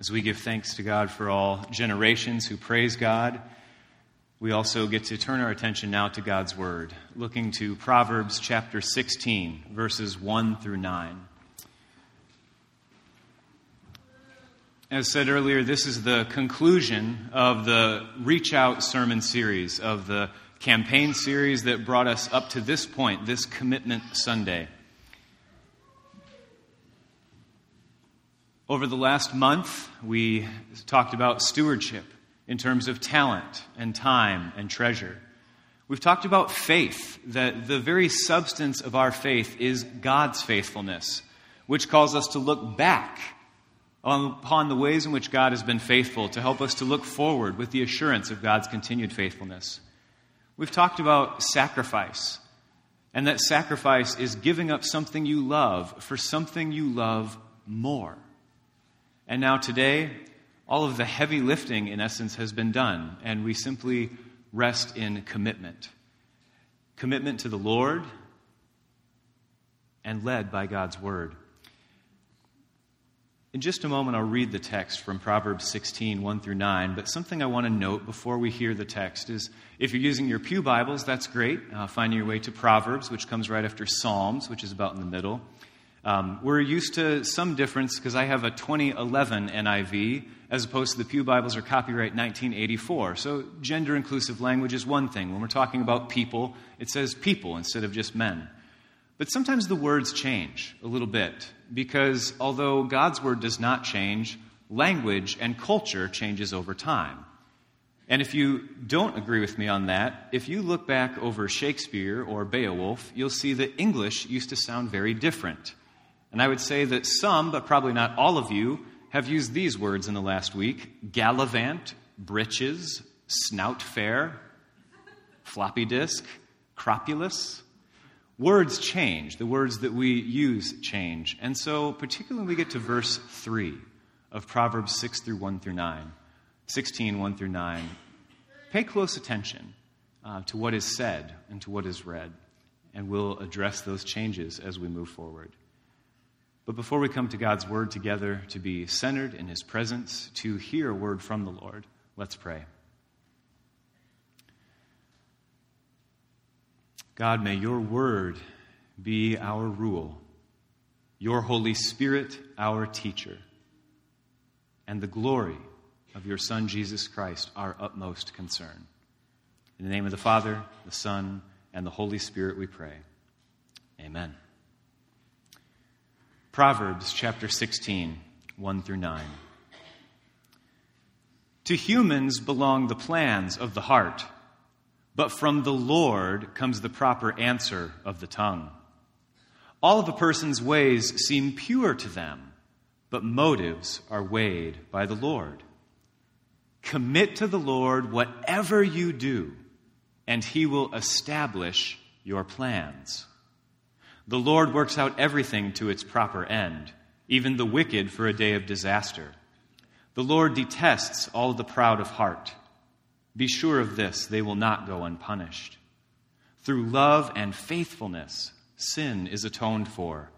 As we give thanks to God for all generations who praise God, we also get to turn our attention now to God's Word, looking to Proverbs chapter 16, verses 1 through 9. As said earlier, this is the conclusion of the Reach Out sermon series, of the campaign series that brought us up to this point, this Commitment Sunday. Over the last month, we talked about stewardship in terms of talent and time and treasure. We've talked about faith, that the very substance of our faith is God's faithfulness, which calls us to look back upon the ways in which God has been faithful to help us to look forward with the assurance of God's continued faithfulness. We've talked about sacrifice, and that sacrifice is giving up something you love for something you love more. And now today, all of the heavy lifting, in essence, has been done, and we simply rest in commitment. Commitment to the Lord and led by God's Word. In just a moment, I'll read the text from Proverbs 16, 1 through 9, but something I want to note before we hear the text is, if you're using your pew Bibles, that's great. Find your way to Proverbs, which comes right after Psalms, which is about in the middle. We're used to some difference because I have a 2011 NIV as opposed to the Pew Bibles are copyright 1984. So gender-inclusive language is one thing. When we're talking about people, it says people instead of just men. But sometimes the words change a little bit because although God's Word does not change, language and culture changes over time. And if you don't agree with me on that, if you look back over Shakespeare or Beowulf, you'll see that English used to sound very different. And I would say that some, but probably not all of you, have used these words in the last week. Gallivant, breeches, snout fair, floppy disk, cropulus. Words change. The words that we use change. And so particularly when we get to verse 3 of Proverbs 16, 1 through 9, pay close attention to what is said and to what is read. And we'll address those changes as we move forward. But before we come to God's Word together, to be centered in His presence, to hear a word from the Lord, let's pray. God, may your Word be our rule, your Holy Spirit our teacher, and the glory of your Son, Jesus Christ, our utmost concern. In the name of the Father, the Son, and the Holy Spirit we pray. Amen. Proverbs chapter 16, 1 through 9. To humans belong the plans of the heart, but from the Lord comes the proper answer of the tongue. All of a person's ways seem pure to them, but motives are weighed by the Lord. Commit to the Lord whatever you do, and He will establish your plans. The Lord works out everything to its proper end, even the wicked for a day of disaster. The Lord detests all the proud of heart. Be sure of this, they will not go unpunished. Through love and faithfulness, sin is atoned for.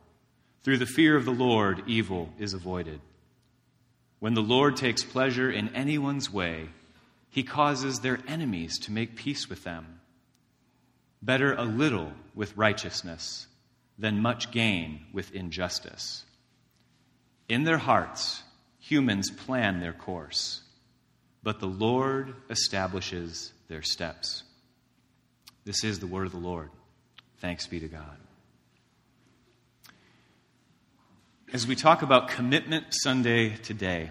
Through the fear of the Lord, evil is avoided. When the Lord takes pleasure in anyone's way, He causes their enemies to make peace with them. Better a little with righteousness than much gain with injustice. In their hearts, humans plan their course, but the Lord establishes their steps. This is the word of the Lord. Thanks be to God. As we talk about Commitment Sunday today,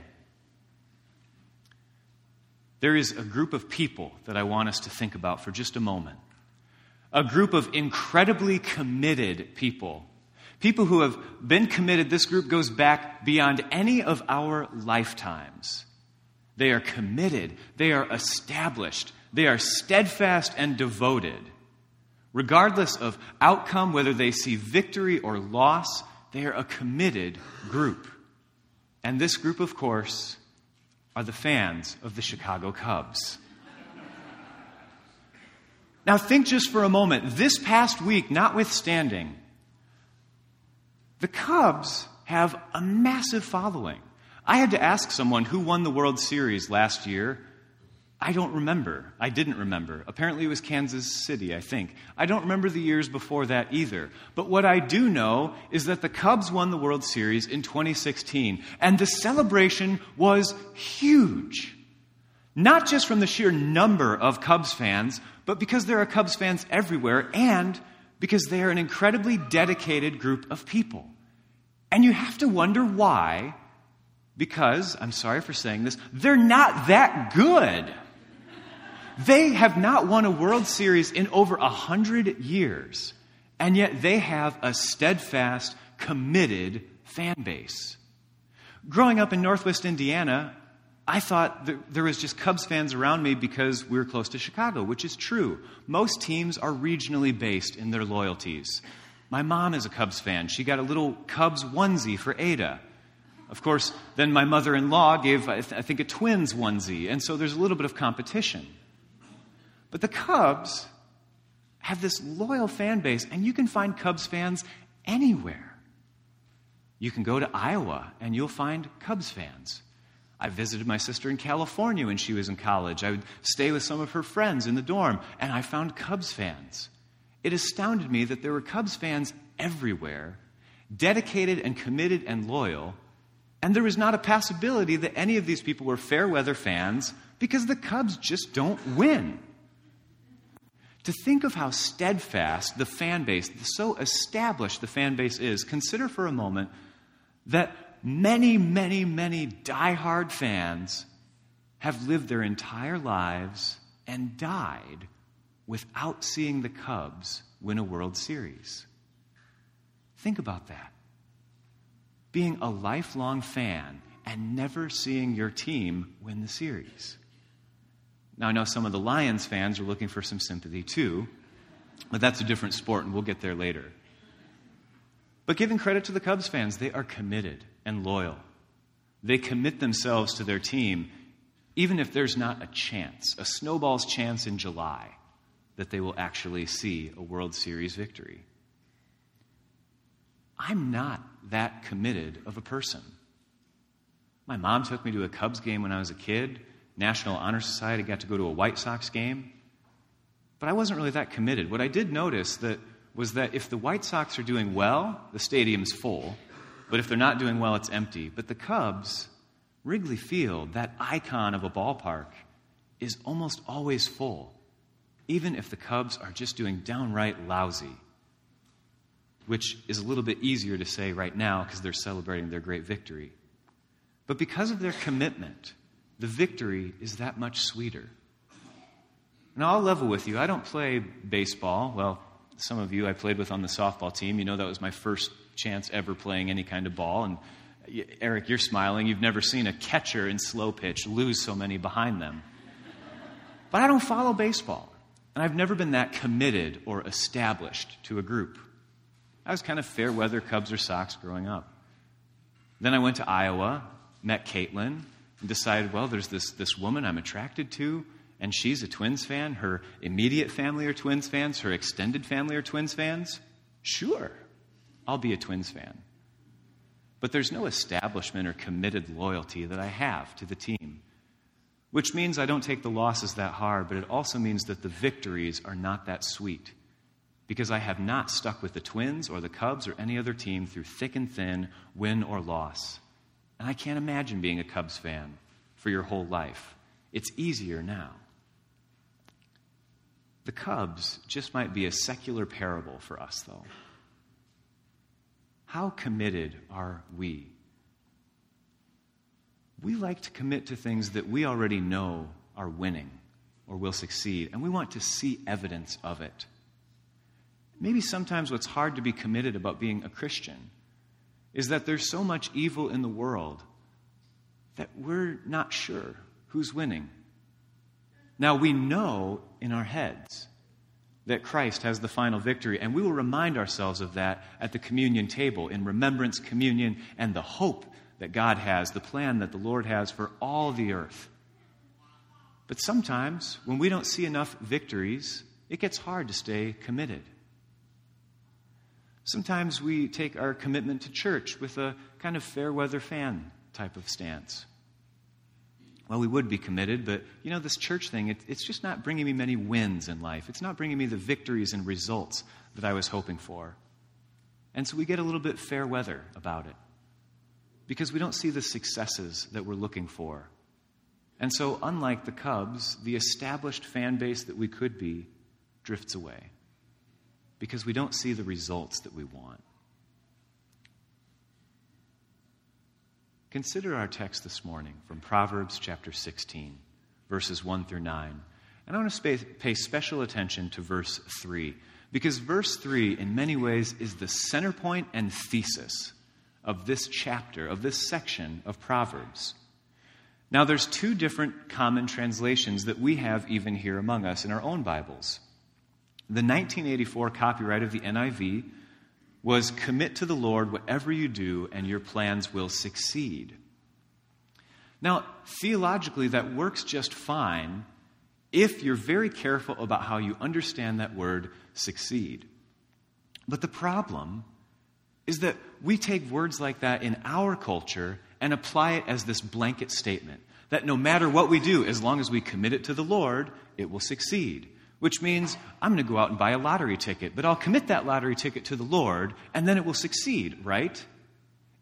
there is a group of people that I want us to think about for just a moment. A group of incredibly committed people. People who have been committed, this group goes back beyond any of our lifetimes. They are committed, they are established, they are steadfast and devoted. Regardless of outcome, whether they see victory or loss, they are a committed group. And this group, of course, are the fans of the Chicago Cubs. Now think just for a moment, this past week, notwithstanding, the Cubs have a massive following. I had to ask someone who won the World Series last year. I don't remember. I didn't remember. Apparently it was Kansas City, I think. I don't remember the years before that either. But what I do know is that the Cubs won the World Series in 2016, and the celebration was huge. Not just from the sheer number of Cubs fans, but because there are Cubs fans everywhere, and because they are an incredibly dedicated group of people. And you have to wonder why, because, I'm sorry for saying this, they're not that good. They have not won a World Series in over 100 years, and yet they have a steadfast, committed fan base. Growing up in Northwest Indiana, I thought there was just Cubs fans around me because we were close to Chicago, which is true. Most teams are regionally based in their loyalties. My mom is a Cubs fan. She got a little Cubs onesie for Ada. Of course, then my mother-in-law gave, I think, a Twins onesie, and so there's a little bit of competition. But the Cubs have this loyal fan base, and you can find Cubs fans anywhere. You can go to Iowa, and you'll find Cubs fans. I visited my sister in California when she was in college. I would stay with some of her friends in the dorm, and I found Cubs fans. It astounded me that there were Cubs fans everywhere, dedicated and committed and loyal, and there was not a possibility that any of these people were fair-weather fans because the Cubs just don't win. To think of how steadfast the fan base, so established the fan base is, consider for a moment that many, many, many diehard fans have lived their entire lives and died without seeing the Cubs win a World Series. Think about that. Being a lifelong fan and never seeing your team win the series. Now, I know some of the Lions fans are looking for some sympathy too, but that's a different sport, and we'll get there later. But giving credit to the Cubs fans, they are committed and loyal. They commit themselves to their team, even if there's not a chance, a snowball's chance in July, that they will actually see a World Series victory. I'm not that committed of a person. My mom took me to a Cubs game when I was a kid. National Honor Society, got to go to a White Sox game. But I wasn't really that committed. What I did notice was that if the White Sox are doing well, the stadium's full. But if they're not doing well, it's empty. But the Cubs, Wrigley Field, that icon of a ballpark, is almost always full, even if the Cubs are just doing downright lousy, which is a little bit easier to say right now because they're celebrating their great victory. But because of their commitment, the victory is that much sweeter. And I'll level with you. I don't play baseball. Well, some of you I played with on the softball team. You know that was my first chance ever playing any kind of ball. And Eric, you're smiling. You've never seen a catcher in slow pitch lose so many behind them. But I don't follow baseball. And I've never been that committed or established to a group. I was kind of fair-weather Cubs or Sox growing up. Then I went to Iowa, met Caitlin, and decided, well, there's this woman I'm attracted to, and she's a Twins fan. Her immediate family are Twins fans. Her extended family are Twins fans. Sure, I'll be a Twins fan. But there's no establishment or committed loyalty that I have to the team, which means I don't take the losses that hard, but it also means that the victories are not that sweet because I have not stuck with the Twins or the Cubs or any other team through thick and thin, win or loss. And I can't imagine being a Cubs fan for your whole life. It's easier now. The Cubs just might be a secular parable for us, though. How committed are we? We like to commit to things that we already know are winning or will succeed, and we want to see evidence of it. Maybe sometimes what's hard to be committed about being a Christian is that there's so much evil in the world that we're not sure who's winning. Now, we know in our heads that Christ has the final victory, and we will remind ourselves of that at the communion table in remembrance, communion, and the hope that God has, the plan that the Lord has for all the earth. But sometimes, when we don't see enough victories, it gets hard to stay committed. Sometimes we take our commitment to church with a kind of fair-weather fan type of stance. Well, we would be committed, but, you know, this church thing, it's just not bringing me many wins in life. It's not bringing me the victories and results that I was hoping for. And so we get a little bit fair weather about it because we don't see the successes that we're looking for. And so, unlike the Cubs, the established fan base that we could be drifts away because we don't see the results that we want. Consider our text this morning from Proverbs chapter 16, verses 1 through 9. And I want to pay special attention to verse 3, because verse 3, in many ways, is the center point and thesis of this chapter, of this section of Proverbs. Now, there's two different common translations that we have even here among us in our own Bibles. The 1984 copyright of the NIV was, "Commit to the Lord whatever you do, and your plans will succeed." Now, theologically, that works just fine if you're very careful about how you understand that word, succeed. But the problem is that we take words like that in our culture and apply it as this blanket statement, that no matter what we do, as long as we commit it to the Lord, it will succeed. Which means, I'm going to go out and buy a lottery ticket, but I'll commit that lottery ticket to the Lord, and then it will succeed, right?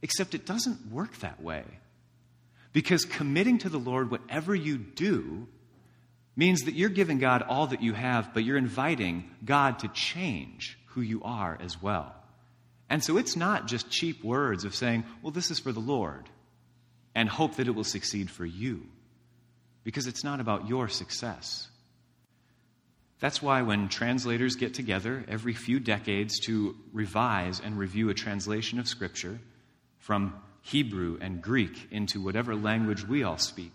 Except it doesn't work that way. Because committing to the Lord whatever you do means that you're giving God all that you have, but you're inviting God to change who you are as well. And so it's not just cheap words of saying, well, this is for the Lord, and hope that it will succeed for you. Because it's not about your success. That's why when translators get together every few decades to revise and review a translation of Scripture from Hebrew and Greek into whatever language we all speak,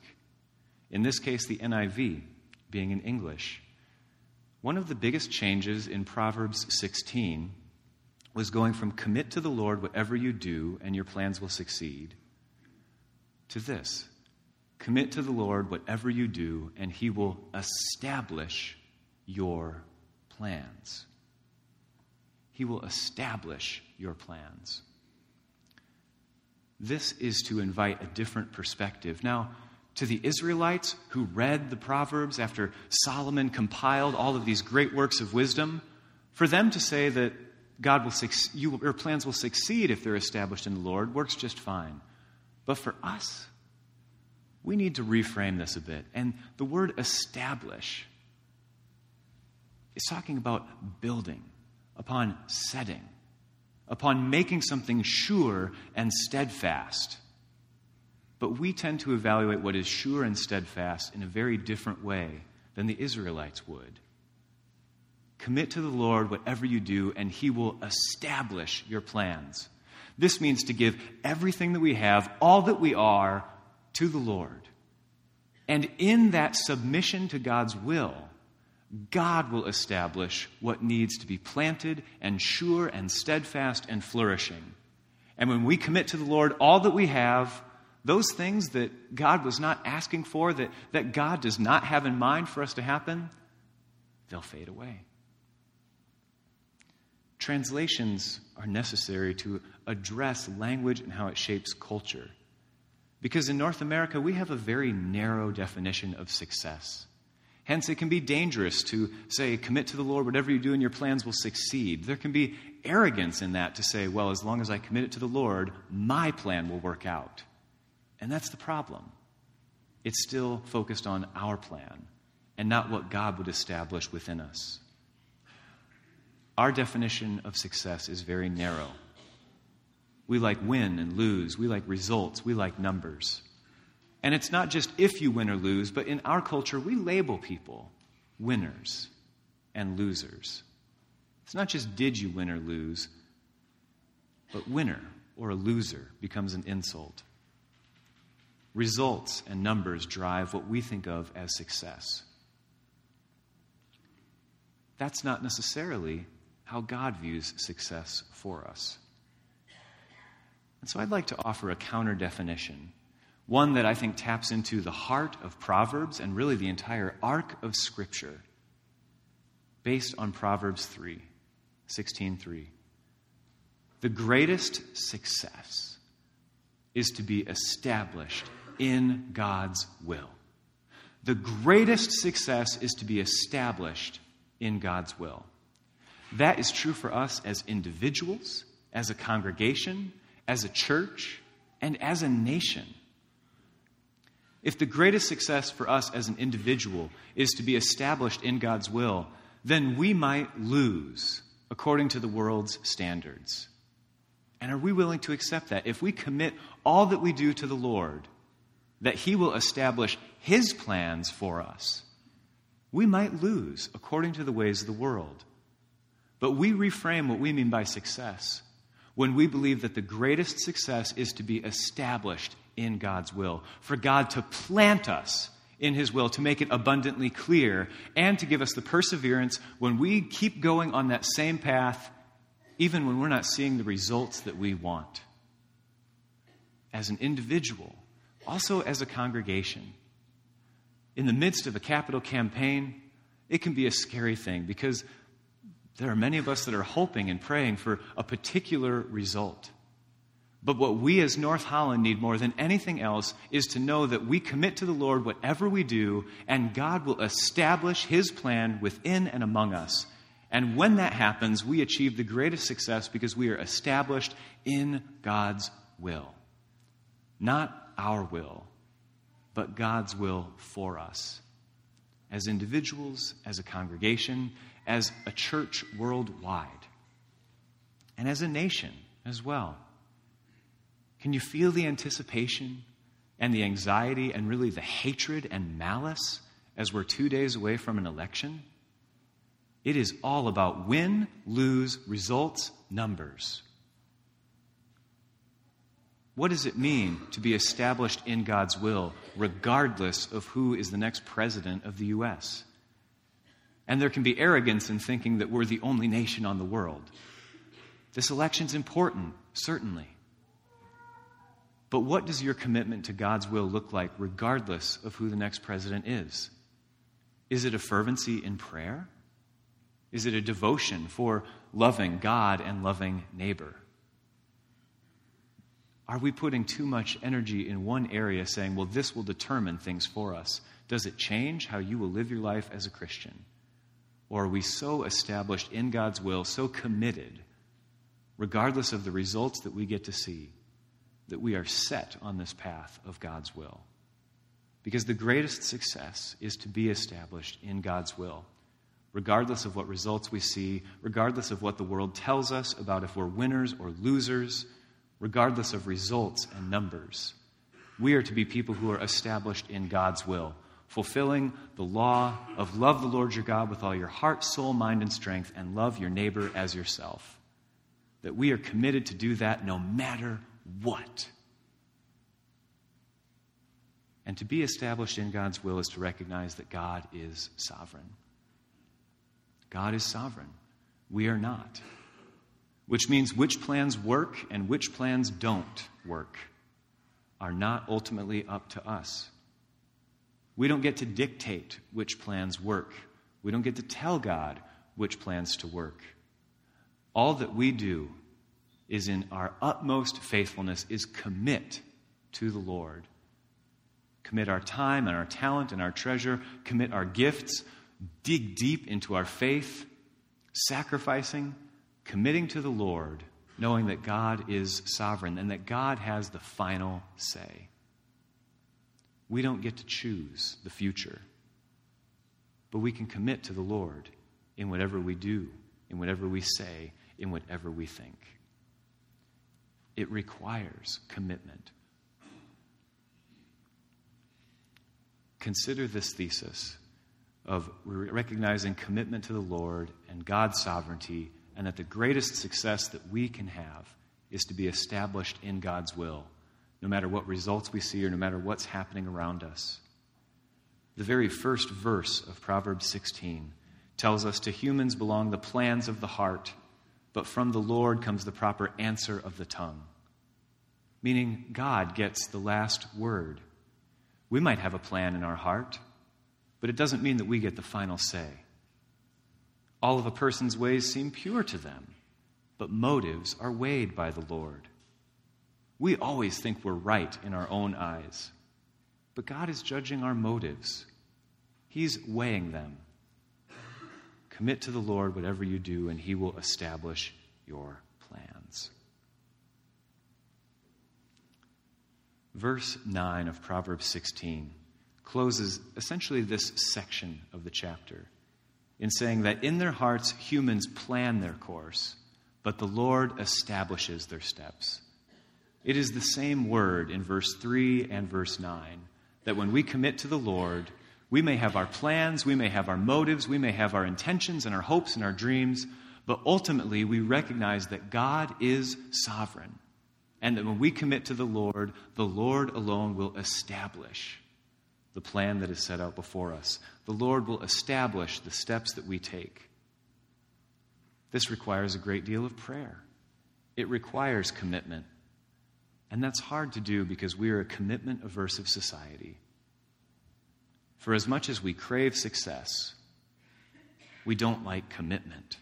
in this case the NIV being in English, one of the biggest changes in Proverbs 16 was going from "commit to the Lord whatever you do and your plans will succeed" to this, "Commit to the Lord whatever you do and he will establish your plans." He will establish your plans. This is to invite a different perspective. Now, to the Israelites who read the Proverbs after Solomon compiled all of these great works of wisdom, for them to say that God will your plans will succeed if they're established in the Lord works just fine. But for us, we need to reframe this a bit. And the word "establish" is talking about building, upon setting, upon making something sure and steadfast. But we tend to evaluate what is sure and steadfast in a very different way than the Israelites would. Commit to the Lord whatever you do, and he will establish your plans. This means to give everything that we have, all that we are, to the Lord. And in that submission to God's will, God will establish what needs to be planted and sure and steadfast and flourishing. And when we commit to the Lord all that we have, those things that God was not asking for, that God does not have in mind for us to happen, they'll fade away. Translations are necessary to address language and how it shapes culture. Because in North America, we have a very narrow definition of success. Hence, it can be dangerous to say, "Commit to the Lord, whatever you do and your plans will succeed." There can be arrogance in that to say, well, as long as I commit it to the Lord, my plan will work out. And that's the problem. It's still focused on our plan and not what God would establish within us. Our definition of success is very narrow. We like win and lose. We like results. We like numbers. And it's not just if you win or lose, but in our culture, we label people winners and losers. It's not just did you win or lose, but winner or a loser becomes an insult. Results and numbers drive what we think of as success. That's not necessarily how God views success for us. And so I'd like to offer a counter definition. One that I think taps into the heart of Proverbs and really the entire arc of Scripture, based on Proverbs 16:3. The greatest success is to be established in God's will. The greatest success is to be established in God's will. That is true for us as individuals, as a congregation, as a church, and as a nation. If the greatest success for us as an individual is to be established in God's will, then we might lose according to the world's standards. And are we willing to accept that? If we commit all that we do to the Lord, that He will establish His plans for us, we might lose according to the ways of the world. But we reframe what we mean by success when we believe that the greatest success is to be established in God's will, for God to plant us in His will, to make it abundantly clear, and to give us the perseverance when we keep going on that same path, even when we're not seeing the results that we want. As an individual, also as a congregation, in the midst of a capital campaign, it can be a scary thing because there are many of us that are hoping and praying for a particular result. But what we as North Holland need more than anything else is to know that we commit to the Lord whatever we do, and God will establish His plan within and among us. And when that happens, we achieve the greatest success because we are established in God's will. Not our will, but God's will for us. As individuals, as a congregation, as a church worldwide, and as a nation as well. Can you feel the anticipation and the anxiety and really the hatred and malice as we're 2 days away from an election? It is all about win, lose, results, numbers. What does it mean to be established in God's will, regardless of who is the next president of the U.S.? And there can be arrogance in thinking that we're the only nation on the world. This election's important, certainly. But what does your commitment to God's will look like regardless of who the next president is? Is it a fervency in prayer? Is it a devotion for loving God and loving neighbor? Are we putting too much energy in one area saying, well, this will determine things for us? Does it change how you will live your life as a Christian? Or are we so established in God's will, so committed, regardless of the results that we get to see, that we are set on this path of God's will? Because the greatest success is to be established in God's will, regardless of what results we see, regardless of what the world tells us about if we're winners or losers, regardless of results and numbers. We are to be people who are established in God's will, fulfilling the law of love the Lord your God with all your heart, soul, mind, and strength, and love your neighbor as yourself. That we are committed to do that no matter what? And to be established in God's will is to recognize that God is sovereign. God is sovereign. We are not. Which means which plans work and which plans don't work are not ultimately up to us. We don't get to dictate which plans work. We don't get to tell God which plans to work. All that we do is in our utmost faithfulness, is commit to the Lord. Commit our time and our talent and our treasure. Commit our gifts. Dig deep into our faith. Sacrificing, committing to the Lord, knowing that God is sovereign and that God has the final say. We don't get to choose the future, but we can commit to the Lord in whatever we do, in whatever we say, in whatever we think. It requires commitment. Consider this thesis of recognizing commitment to the Lord and God's sovereignty, and that the greatest success that we can have is to be established in God's will, no matter what results we see or no matter what's happening around us. The very first verse of Proverbs 16 tells us to humans belong the plans of the heart, but from the Lord comes the proper answer of the tongue. Meaning, God gets the last word. We might have a plan in our heart, but it doesn't mean that we get the final say. All of a person's ways seem pure to them, but motives are weighed by the Lord. We always think we're right in our own eyes. But God is judging our motives. He's weighing them. Commit to the Lord whatever you do, and He will establish your plans. Verse 9 of Proverbs 16 closes essentially this section of the chapter in saying that in their hearts humans plan their course, but the Lord establishes their steps. It is the same word in verse 3 and verse 9, that when we commit to the Lord, we may have our plans, we may have our motives, we may have our intentions and our hopes and our dreams, but ultimately we recognize that God is sovereign, and that when we commit to the Lord alone will establish the plan that is set out before us. The Lord will establish the steps that we take. This requires a great deal of prayer. It requires commitment. And that's hard to do because we are a commitment-aversive society. For as much as we crave success, we don't like commitment.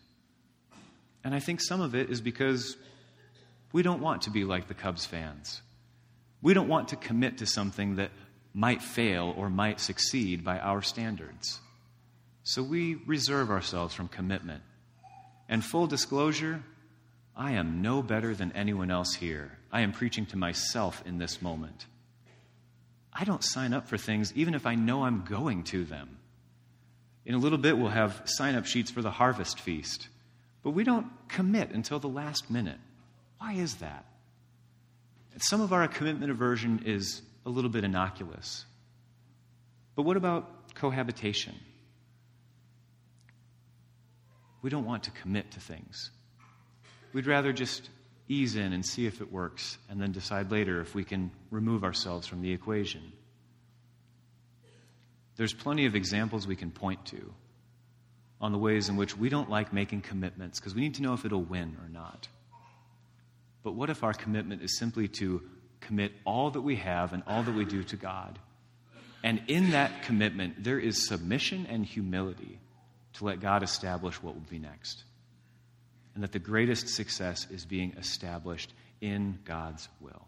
And I think some of it is because we don't want to be like the Cubs fans. We don't want to commit to something that might fail or might succeed by our standards. So we reserve ourselves from commitment. And full disclosure, I am no better than anyone else here. I am preaching to myself in this moment. I don't sign up for things even if I know I'm going to them. In a little bit, we'll have sign-up sheets for the harvest feast. But we don't commit until the last minute. Why is that? Some of our commitment aversion is a little bit innocuous. But what about cohabitation? We don't want to commit to things. We'd rather just ease in and see if it works, and then decide later if we can remove ourselves from the equation. There's plenty of examples we can point to on the ways in which we don't like making commitments because we need to know if it'll win or not. But what if our commitment is simply to commit all that we have and all that we do to God? And in that commitment, there is submission and humility to let God establish what will be next. And that the greatest success is being established in God's will.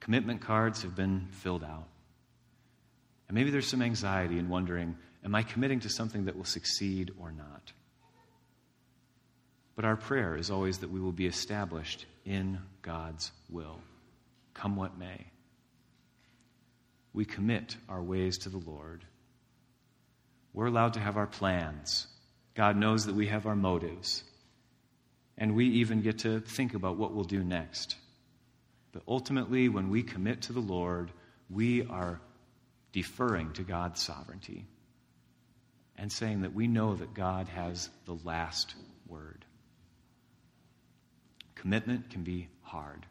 Commitment cards have been filled out. And maybe there's some anxiety in wondering, am I committing to something that will succeed or not? But our prayer is always that we will be established in God's will, come what may. We commit our ways to the Lord. We're allowed to have our plans. God knows that we have our motives, and we even get to think about what we'll do next. But ultimately, when we commit to the Lord, we are deferring to God's sovereignty and saying that we know that God has the last word. Commitment can be hard,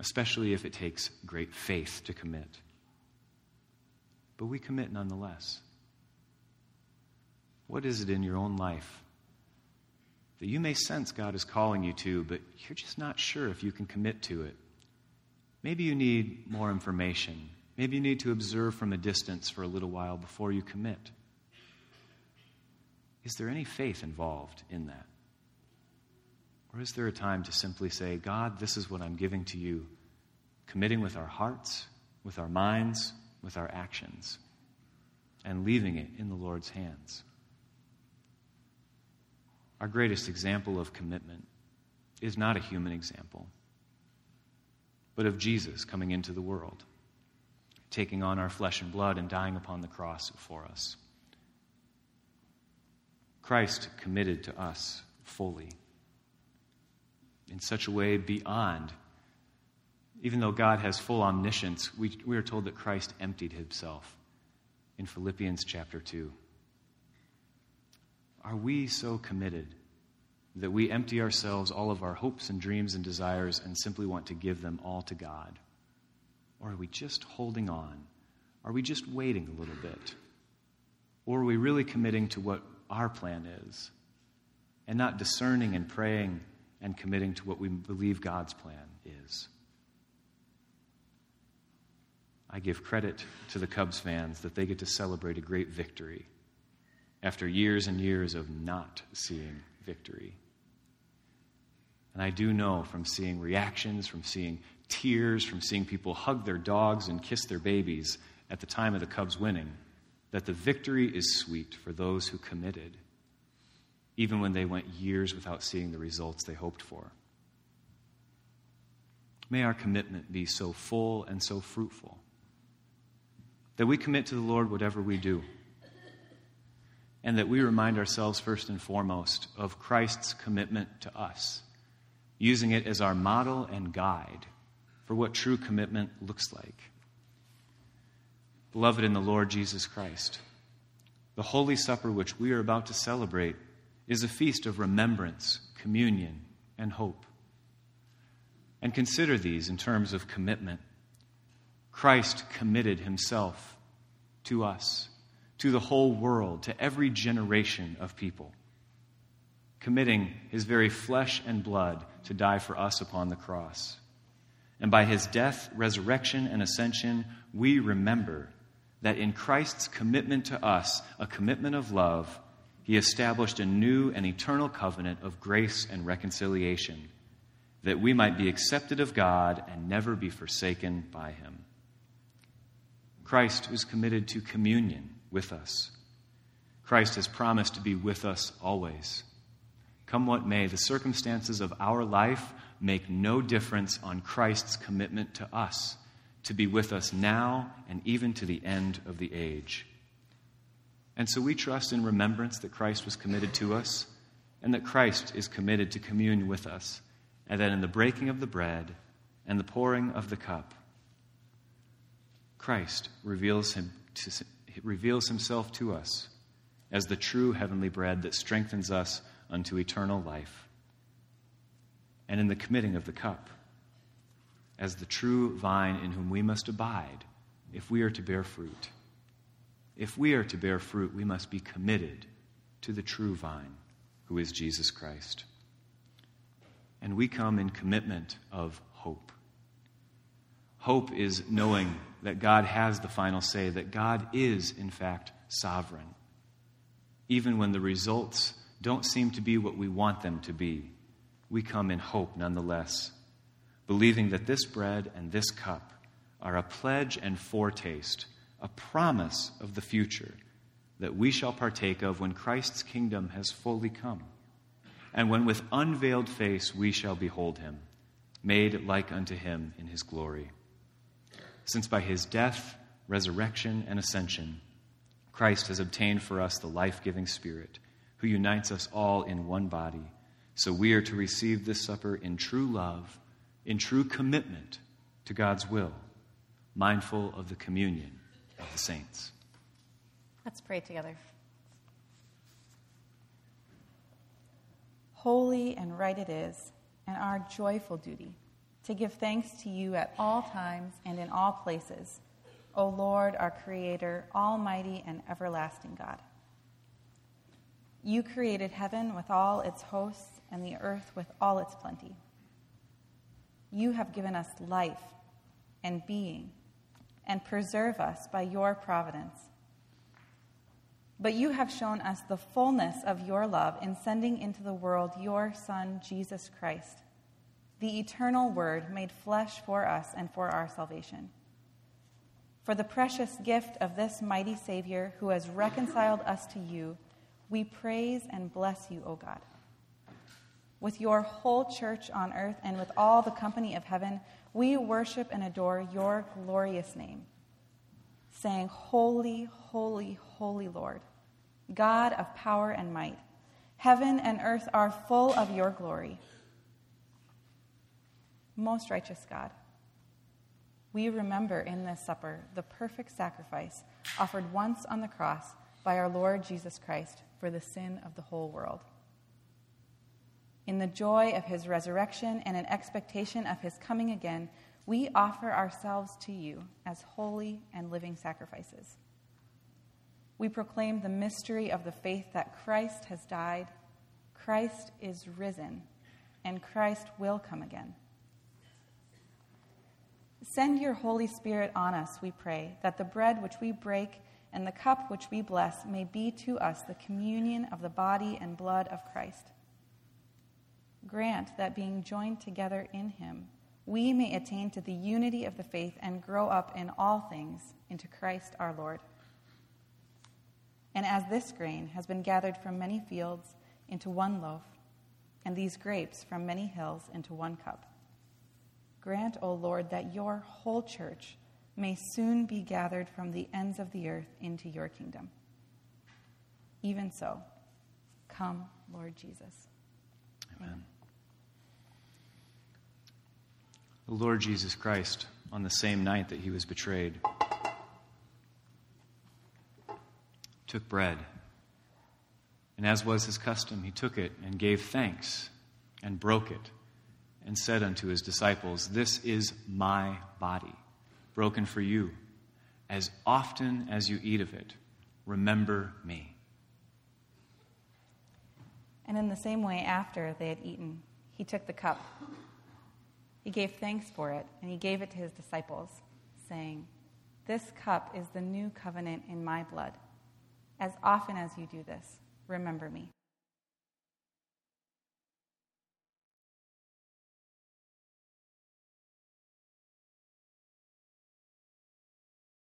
especially if it takes great faith to commit. But we commit nonetheless. What is it in your own life that you may sense God is calling you to, but you're just not sure if you can commit to it? Maybe you need more information. Maybe you need to observe from a distance for a little while before you commit. Is there any faith involved in that? Or is there a time to simply say, God, this is what I'm giving to you, committing with our hearts, with our minds, with our actions, and leaving it in the Lord's hands? Our greatest example of commitment is not a human example, but of Jesus coming into the world, taking on our flesh and blood and dying upon the cross for us. Christ committed to us fully in such a way beyond. Even though God has full omniscience, we are told that Christ emptied himself in Philippians chapter 2. Are we so committed that we empty ourselves, all of our hopes and dreams and desires, and simply want to give them all to God? Or are we just holding on? Are we just waiting a little bit? Or are we really committing to what our plan is and not discerning and praying and committing to what we believe God's plan is? I give credit to the Cubs fans that they get to celebrate a great victory after years and years of not seeing victory. And I do know from seeing reactions, from seeing tears, from seeing people hug their dogs and kiss their babies at the time of the Cubs winning, that the victory is sweet for those who committed, even when they went years without seeing the results they hoped for. May our commitment be so full and so fruitful that we commit to the Lord whatever we do, and that we remind ourselves first and foremost of Christ's commitment to us, using it as our model and guide for what true commitment looks like. Beloved in the Lord Jesus Christ, the Holy Supper which we are about to celebrate is a feast of remembrance, communion, and hope. And consider these in terms of commitment. Christ committed himself to us, to the whole world, to every generation of people, committing his very flesh and blood to die for us upon the cross. And by his death, resurrection, and ascension, we remember that in Christ's commitment to us, a commitment of love, he established a new and eternal covenant of grace and reconciliation, that we might be accepted of God and never be forsaken by him. Christ was committed to communion with us. Christ has promised to be with us always. Come what may, the circumstances of our life make no difference on Christ's commitment to us, to be with us now and even to the end of the age. And so we trust in remembrance that Christ was committed to us, and that Christ is committed to commune with us, and that in the breaking of the bread and the pouring of the cup, Christ reveals himself to us as the true heavenly bread that strengthens us unto eternal life, and in the committing of the cup, as the true vine in whom we must abide if we are to bear fruit. If we are to bear fruit, we must be committed to the true vine, who is Jesus Christ. And we come in commitment of hope. Hope is knowing that God has the final say, that God is, in fact, sovereign, even when the results don't seem to be what we want them to be. We come in hope nonetheless, believing that this bread and this cup are a pledge and foretaste, a promise of the future that we shall partake of when Christ's kingdom has fully come, and when with unveiled face we shall behold him, made like unto him in his glory. Since by his death, resurrection, and ascension, Christ has obtained for us the life-giving Spirit, who unites us all in one body, so we are to receive this supper in true love, in true commitment to God's will, mindful of the communion of the saints. Let's pray together. Holy and right it is, and our joyful duty, to give thanks to you at all times and in all places, O Lord, our Creator, almighty and everlasting God. You created heaven with all its hosts and the earth with all its plenty. You have given us life and being, and preserve us by your providence. But you have shown us the fullness of your love in sending into the world your Son, Jesus Christ, the eternal Word made flesh for us and for our salvation. For the precious gift of this mighty Savior who has reconciled us to you, we praise and bless you, O God. With your whole church on earth and with all the company of heaven, we worship and adore your glorious name, saying, Holy, holy, holy Lord, God of power and might, heaven and earth are full of your glory. Most righteous God, we remember in this supper the perfect sacrifice offered once on the cross by our Lord Jesus Christ for the sin of the whole world. In the joy of his resurrection and in expectation of his coming again, we offer ourselves to you as holy and living sacrifices. We proclaim the mystery of the faith that Christ has died, Christ is risen, and Christ will come again. Send your Holy Spirit on us, we pray, that the bread which we break and the cup which we bless may be to us the communion of the body and blood of Christ. grant that being joined together in him, we may attain to the unity of the faith and grow up in all things into Christ our Lord. And as this grain has been gathered from many fields into one loaf, and these grapes from many hills into one cup, grant, O Lord, that your whole church may soon be gathered from the ends of the earth into your kingdom. Even so, come, Lord Jesus. Amen. The Lord Jesus Christ, on the same night that he was betrayed, took bread, and as was his custom, he took it and gave thanks and broke it and said unto his disciples, "This is my body, broken for you. As often as you eat of it, remember me." And in the same way, after they had eaten, he took the cup. He gave thanks for it, and he gave it to his disciples, saying, "This cup is the new covenant in my blood. As often as you do this, remember me."